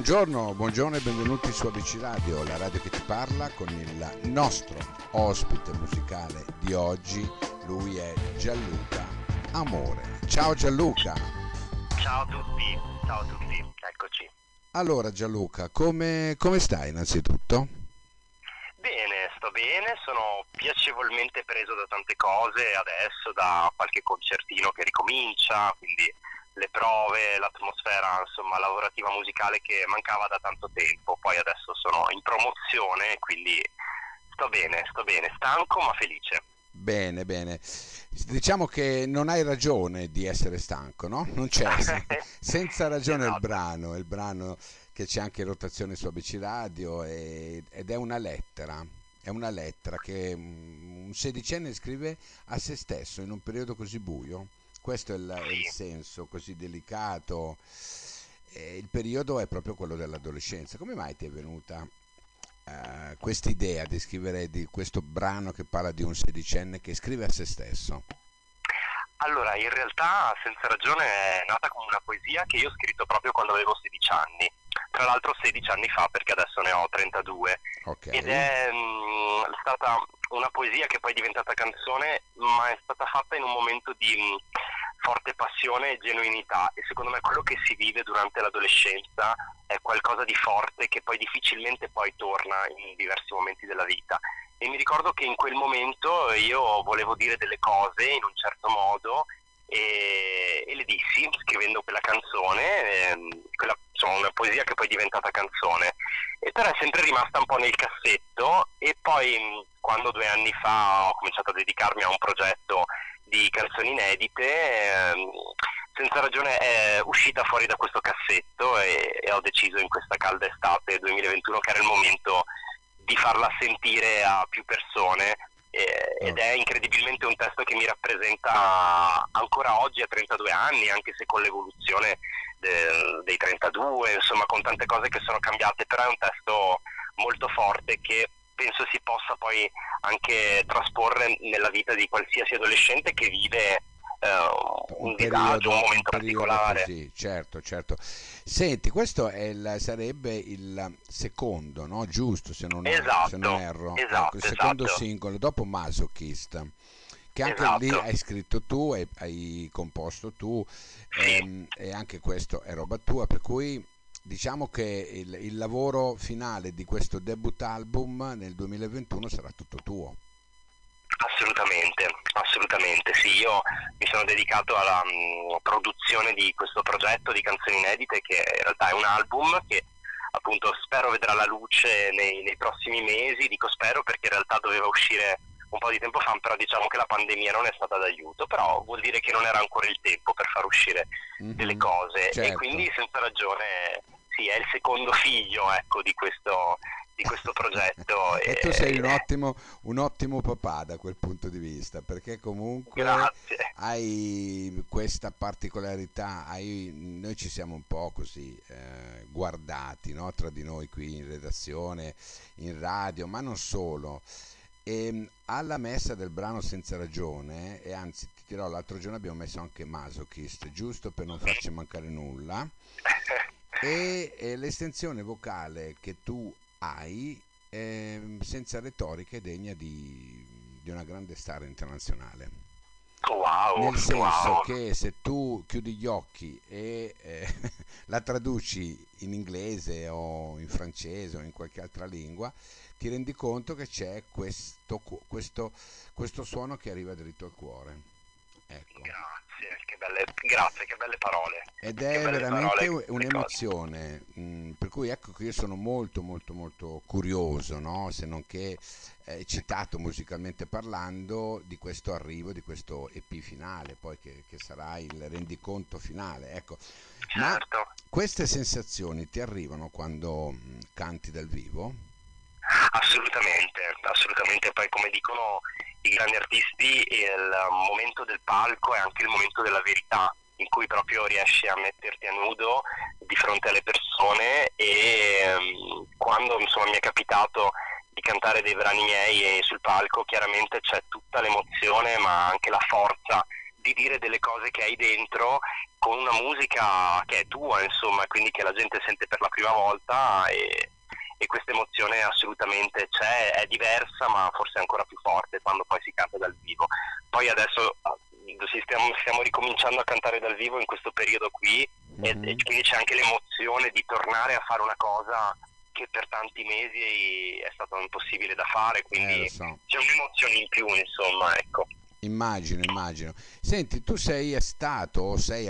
Buongiorno, buongiorno e benvenuti su ABC Radio, la radio che ti parla, con il nostro ospite musicale di oggi. Lui è Gianluca Amore. Ciao Gianluca. Ciao a tutti, eccoci. Allora Gianluca, come stai innanzitutto? Bene, sto bene, sono piacevolmente preso da tante cose adesso, da qualche concertino che ricomincia, quindi le prove, l'atmosfera insomma lavorativa musicale che mancava da tanto tempo. Poi adesso sono in promozione, quindi sto bene, stanco ma felice. Bene, diciamo che non hai ragione di essere stanco, no? Non c'è, senza ragione. Esatto. il brano che c'è anche in rotazione su ABC Radio ed è una lettera che un sedicenne scrive a se stesso in un periodo così buio. Questo è il senso così delicato. Il periodo è proprio quello dell'adolescenza. Come mai ti è venuta questa idea di scrivere di questo brano che parla di un sedicenne che scrive a se stesso? Allora, in realtà Senza Ragione è nata come una poesia che io ho scritto proprio quando avevo 16 anni. Tra l'altro 16 anni fa, perché adesso ne ho 32. Okay. Ed è stata una poesia che poi è diventata canzone, ma è stata fatta in un momento di forte passione e genuinità, e secondo me quello che si vive durante l'adolescenza è qualcosa di forte che poi difficilmente poi torna in diversi momenti della vita. E mi ricordo che in quel momento io volevo dire delle cose in un certo modo e le dissi scrivendo quella canzone, una poesia che poi è diventata canzone, e però è sempre rimasta un po' nel cassetto. E poi quando 2 anni fa ho cominciato a dedicarmi a un progetto di canzoni inedite, Senza Ragione è uscita fuori da questo cassetto e ho deciso in questa calda estate 2021 che era il momento di farla sentire a più persone, ed è incredibilmente un testo che mi rappresenta ancora oggi a 32 anni, anche se con l'evoluzione dei 32, insomma con tante cose che sono cambiate, però è un testo molto forte che penso si possa poi anche trasporre nella vita di qualsiasi adolescente che vive un disagio, un momento particolare. Sì, certo. Senti, questo sarebbe il secondo, no? Giusto, se non erro. Esatto, ecco, il secondo singolo, dopo Masochist, che anche lì hai scritto tu, hai composto tu, sì. E anche questo è roba tua, per cui diciamo che il lavoro finale di questo debut album nel 2021 sarà tutto tuo. Assolutamente sì, io mi sono dedicato alla produzione di questo progetto di canzoni inedite, che in realtà è un album che appunto spero vedrà la luce nei prossimi mesi. Dico spero perché in realtà doveva uscire un po' di tempo fa, però diciamo che la pandemia non è stata d'aiuto, però vuol dire che non era ancora il tempo per far uscire delle cose. Certo. E quindi Senza Ragione sì, è il secondo figlio, ecco, di questo progetto. E tu sei un ottimo papà da quel punto di vista, perché comunque hai questa particolarità, noi ci siamo un po' così guardati, no? Tra di noi qui in redazione, in radio, ma non solo. E alla messa del brano Senza Ragione, e anzi ti dirò, l'altro giorno abbiamo messo anche Masochist, giusto per non farci mancare nulla, e l'estensione vocale che tu hai è senza retorica e degna di una grande star internazionale. Wow, nel senso che se tu chiudi gli occhi e la traduci in inglese o in francese o in qualche altra lingua, ti rendi conto che c'è questo suono che arriva dritto al cuore. Ecco. Grazie, che belle parole. Ed è veramente un'emozione, per cui ecco che io sono molto curioso, no? Se non che eccitato musicalmente parlando di questo arrivo, di questo EP finale, poi che sarà il rendiconto finale, ecco. Certo. Ma queste sensazioni ti arrivano quando canti dal vivo? Assolutamente, poi come dicono i grandi artisti il momento del palco è anche il momento della verità, in cui proprio riesci a metterti a nudo di fronte alle persone. E quando insomma mi è capitato di cantare dei brani miei e sul palco chiaramente c'è tutta l'emozione, ma anche la forza di dire delle cose che hai dentro con una musica che è tua, insomma, quindi che la gente sente per la prima volta, e questa emozione assolutamente c'è, è diversa ma forse ancora più forte quando poi si canta dal vivo. Poi adesso stiamo ricominciando a cantare dal vivo in questo periodo qui, mm-hmm. e quindi c'è anche l'emozione di tornare a fare una cosa che per tanti mesi è stato impossibile da fare, quindi so. C'è un'emozione in più, insomma, ecco. Immagino. Senti, tu sei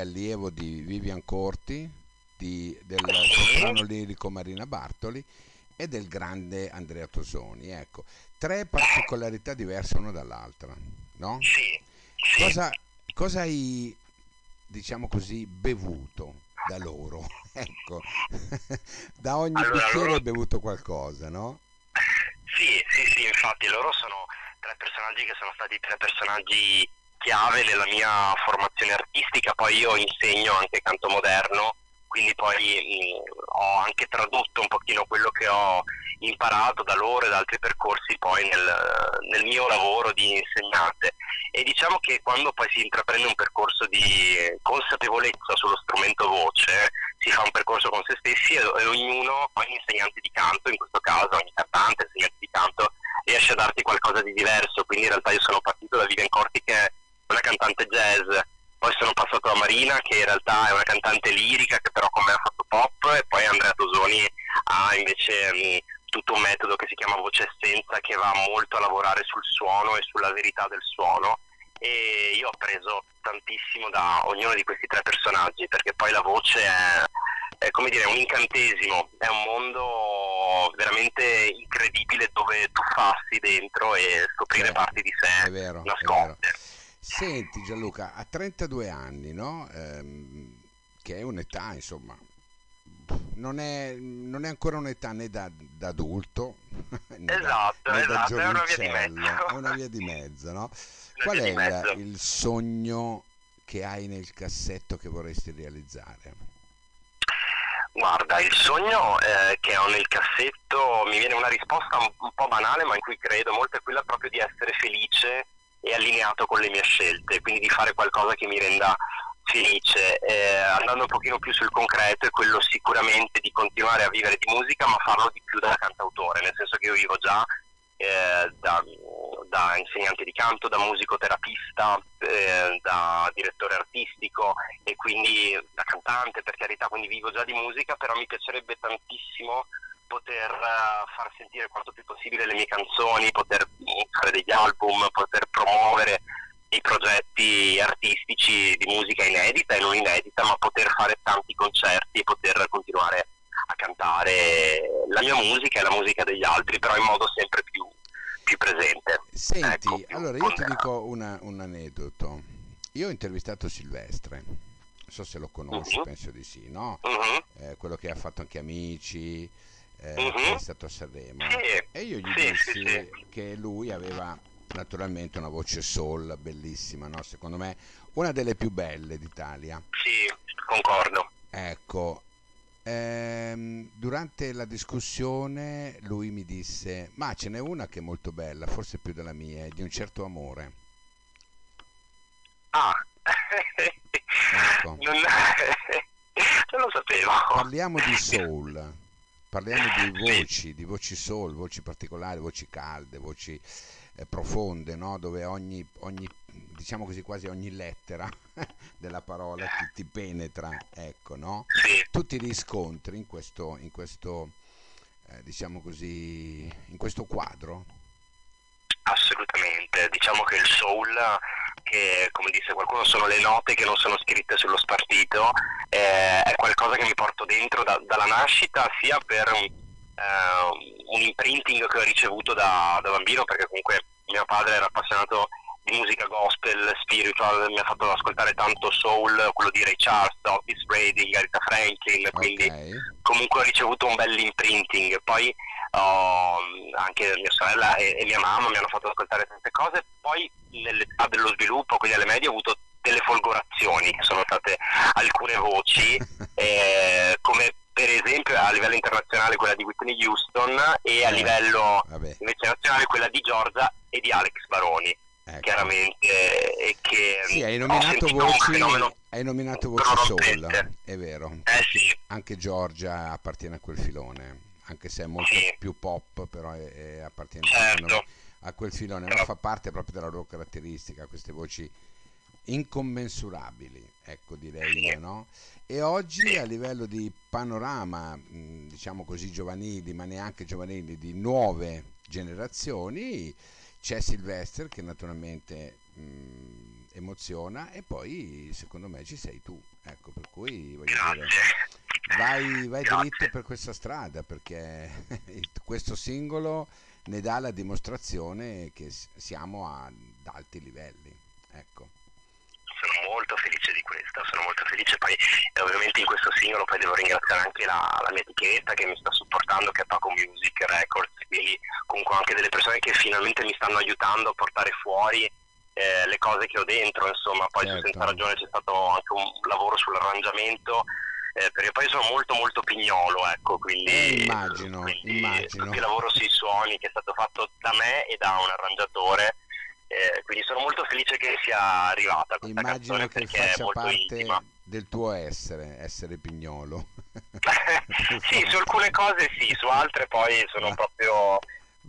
allievo di Vivian Corti, del soprano lirico Marina Bartoli e del grande Andrea Tosoni, ecco, tre particolarità diverse una dall'altra, no? Sì. Cosa hai, diciamo così, bevuto da loro? Ecco, da ogni bicchiere hai bevuto qualcosa, no? Sì, infatti loro sono tre personaggi che sono stati tre personaggi chiave nella mia formazione artistica. Poi io insegno anche canto moderno, quindi poi ho anche tradotto un pochino quello che ho imparato da loro e da altri percorsi poi nel mio lavoro di insegnante. E diciamo che quando poi si intraprende un percorso di consapevolezza sullo strumento voce, si fa un percorso con se stessi, e ogni insegnante di canto, in questo caso ogni cantante, insegnante di canto, riesce a darti qualcosa di diverso. Quindi in realtà io sono partito da Vivian Corti, che è una cantante jazz, poi sono passato a Marina, che in realtà è una cantante lirica, che però con me ha fatto pop, e poi Andrea Tosoni ha invece tutto un metodo che si chiama voce essenza, che va molto a lavorare sul suono e sulla verità del suono, e io ho preso tantissimo da ognuno di questi tre personaggi, perché poi la voce è come dire, un incantesimo, è un mondo veramente incredibile dove tuffarsi dentro e scoprire parti di sé nascoste. Senti Gianluca, a 32 anni, no? Che è un'età, insomma, non è ancora un'età né da adulto, né esatto, da è una via di mezzo, no? Qual è il sogno che hai nel cassetto che vorresti realizzare? Guarda, il sogno che ho nel cassetto, mi viene una risposta un po' banale, ma in cui credo molto, è quella proprio di essere felice e allineato con le mie scelte, quindi di fare qualcosa che mi renda felice. Andando un pochino più sul concreto, è quello sicuramente di continuare a vivere di musica, ma farlo di più da cantautore, nel senso che io vivo già da insegnante di canto, da musicoterapista, da direttore artistico, e quindi da cantante, per carità, quindi vivo già di musica, però mi piacerebbe tantissimo poter far sentire quanto più possibile le mie canzoni, poter fare degli album, poter promuovere dei progetti artistici di musica inedita e non inedita, ma poter fare tanti concerti e poter continuare a cantare la mia musica e la musica degli altri, però in modo sempre più presente. Senti, ecco, allora io ti dico un aneddoto. Io ho intervistato Sylvester, non so se lo conosci, uh-huh. penso di sì, no? Uh-huh. Quello che ha fatto anche Amici, uh-huh. che è stato a Sanremo, sì. E io gli dissi che lui aveva naturalmente una voce soul bellissima, no? Secondo me una delle più belle d'Italia. Sì, concordo. Ecco, durante la discussione lui mi disse: ma ce n'è una che è molto bella, forse più della mia, è di Un certo amore. Ecco. Non lo sapevo. Parliamo di soul, parliamo di voci, di voci soul, voci particolari, voci calde, voci profonde, no? Dove ogni diciamo così, quasi ogni lettera della parola ti penetra, ecco, no? Tu ti riscontri in questo diciamo così, in questo quadro? Assolutamente, diciamo che il soul, che come disse qualcuno sono le note che non sono scritte sullo spartito, è qualcosa che mi porto dentro dalla nascita, sia per un imprinting che ho ricevuto da bambino, perché comunque mio padre era appassionato di musica gospel, spiritual, mi ha fatto ascoltare tanto soul, quello di Ray Charles, Otis Redding, Aretha Franklin, quindi comunque ho ricevuto un bel imprinting. Poi anche mia sorella e mia mamma mi hanno fatto ascoltare tante cose. Poi nell'età dello sviluppo, quindi alle medie, ho avuto delle folgorazioni, sono state alcune voci come per esempio a livello internazionale quella di Whitney Houston, e a livello invece nazionale quella di Giorgia e di Alex Baroni. Chiaramente, e che sì, hai nominato voci, Hai nominato voce soul, è vero, sì. Anche Giorgia appartiene a quel filone, anche se è molto più pop, però è appartiene a quel filone, ma fa parte proprio della loro caratteristica, queste voci incommensurabili, ecco, direi io, no? E oggi a livello di panorama, diciamo così, giovanili, ma neanche giovanili, di nuove generazioni, c'è Sylvester che naturalmente emoziona, e poi secondo me ci sei tu, ecco, per cui voglio dire, vai dritto per questa strada, perché questo singolo ne dà la dimostrazione che siamo ad alti livelli, ecco. Sono molto felice di questa, sono molto felice, poi ovviamente in questo singolo poi devo ringraziare anche la mia etichetta che mi sta supportando, che è Paco Music Records, quindi comunque anche delle persone che finalmente mi stanno aiutando a portare fuori le cose che ho dentro, insomma. Poi certo, Senza Ragione c'è stato anche un lavoro sull'arrangiamento, perché poi sono molto molto pignolo, ecco, quindi immagino tutto il lavoro sui suoni che è stato fatto da me e da un arrangiatore, quindi sono molto felice che sia arrivata questa canzone, che faccia parte intima del tuo essere pignolo. Sì, su alcune cose sì, su altre poi sono proprio...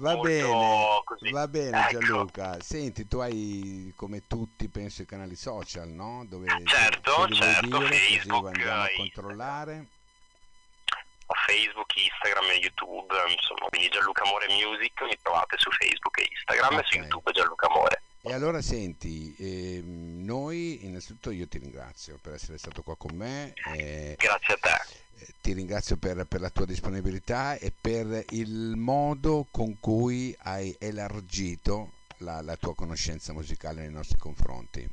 Va bene, ecco. Gianluca, senti, tu hai, come tutti penso, i canali social, no? Dove certo, dire, Facebook, così andiamo a controllare. Ho Facebook, Instagram e YouTube, insomma, quindi Gianluca Amore Music mi trovate su Facebook e Instagram, e su YouTube Gianluca Amore. E allora senti, noi innanzitutto io ti ringrazio per essere stato qua con me, grazie a te. Ti ringrazio per la tua disponibilità e per il modo con cui hai elargito la tua conoscenza musicale nei nostri confronti.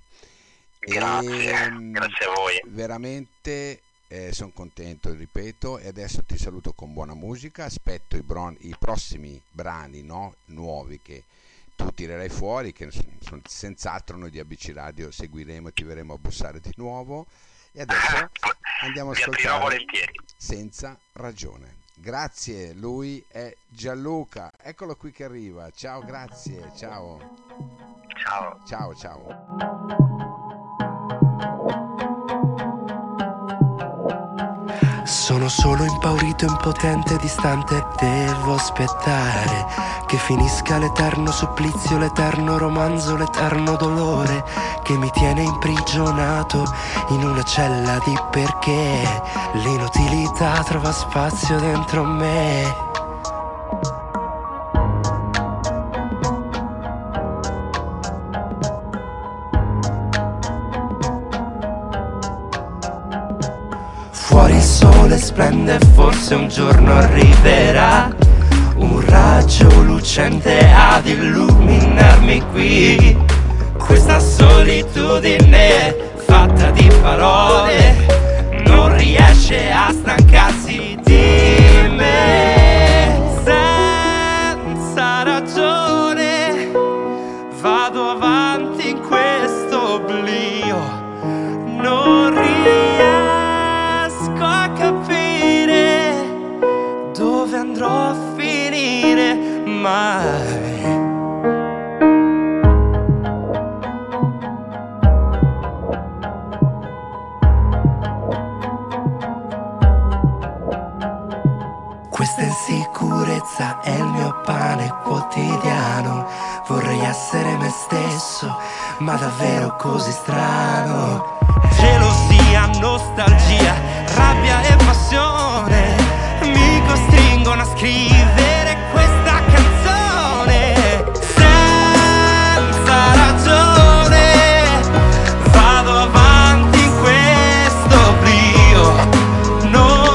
Grazie, grazie a voi. Veramente sono contento, ripeto, e adesso ti saluto con buona musica, aspetto i prossimi brani, no, nuovi che tu tirerai fuori, che senz'altro noi di ABC Radio seguiremo e ti verremo a bussare di nuovo. E adesso andiamo a ascoltare Senza Ragione. Grazie, lui è Gianluca. Eccolo qui che arriva. Ciao, grazie, ciao. Ciao. Ciao, ciao. Sono solo impaurito, impotente, distante. Devo aspettare che finisca l'eterno supplizio, l'eterno romanzo, l'eterno dolore che mi tiene imprigionato in una cella di perché. L'inutilità trova spazio dentro me. Fuori il sole splende, forse un giorno arriverà un raggio lucente ad illuminarmi qui. Questa solitudine fatta di parole non riesce a stancarsi di me. Senza ragione vado avanti in questo oblio, non riesco a capire dove andrò a finire mai. Sicurezza è il mio pane quotidiano. Vorrei essere me stesso, ma davvero così strano. Gelosia, nostalgia, rabbia e passione mi costringono a scrivere questa canzone. Senza ragione vado avanti in questo oblio, non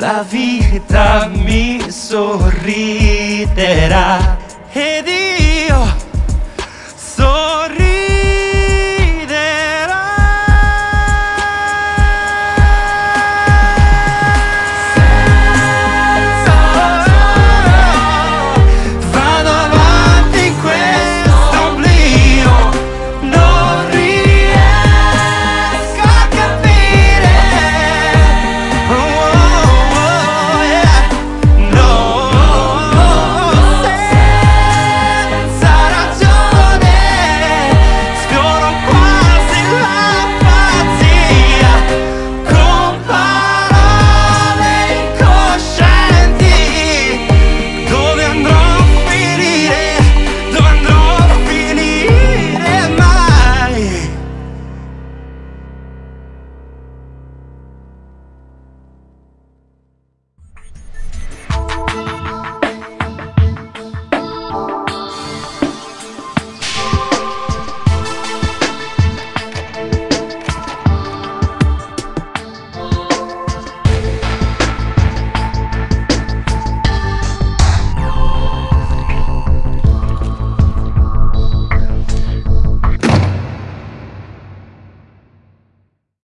la vita mi sorriderà.